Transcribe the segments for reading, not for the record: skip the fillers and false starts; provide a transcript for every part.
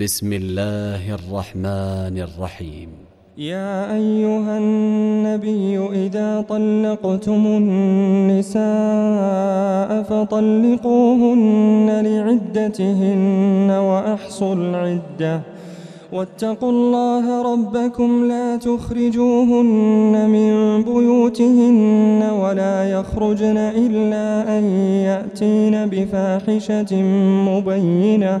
بسم الله الرحمن الرحيم. يا أيها النبي إذا طلقتم النساء فطلقوهن لعدتهن وأحصوا العدة واتقوا الله ربكم لا تخرجوهن من بيوتهن ولا يخرجن إلا أن يأتين بفاحشة مبينة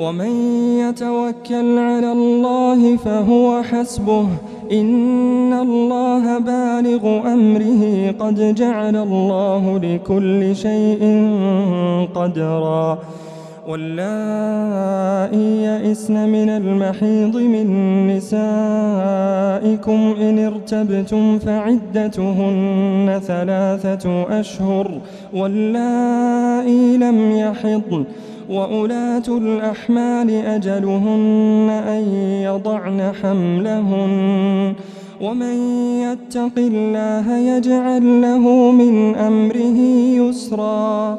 ومن يتوكل على الله فهو حسبه إن الله بالغ أمره قد جعل الله لكل شيء قدرا واللائي يئسن من المحيض من نسائكم إن ارتبتم فعدتهن 3 أشهر واللائي لم يحضن وأولات الأحمال أجلهن أن يضعن حملهن ومن يتق الله يجعل له من أمره يسرا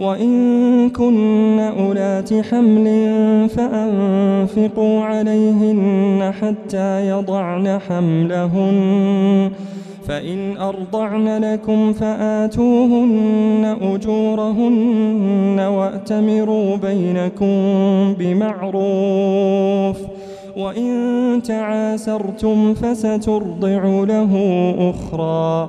وإن كن أولات حمل فأنفقوا عليهن حتى يضعن حملهن فإن أرضعن لكم فآتوهن أجورهن وأتمروا بينكم بمعروف وإن تعاسرتم فسترضع له أخرى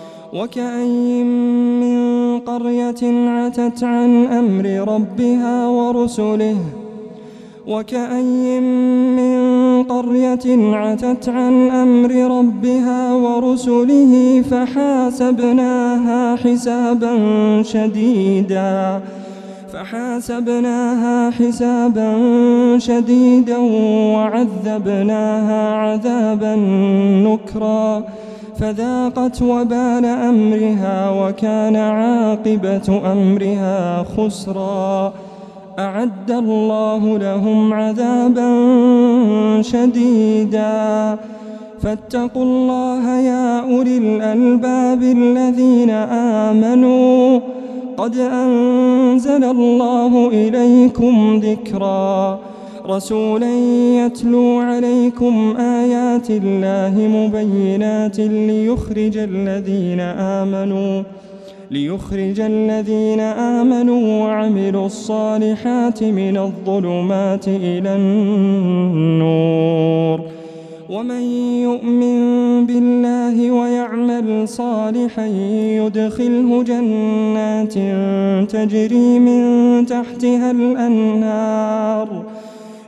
وكأي من قرية عتت عن أمر ربها ورسله فحاسبناها حسابا شديدا وعذبناها عذابا نكرا فذاقت وبال أمرها وكان عاقبة أمرها خسرا أعد الله لهم عذابا شديدا فاتقوا الله يا أولي الألباب الذين آمنوا قد أنزل الله إليكم ذكرا رسولا يتلو عليكم آيات الله مبينات ليخرج الذين آمنوا وعملوا الصالحات من الظلمات إلى النور ومن يؤمن بالله ويعمل صالحا يدخله جنات تجري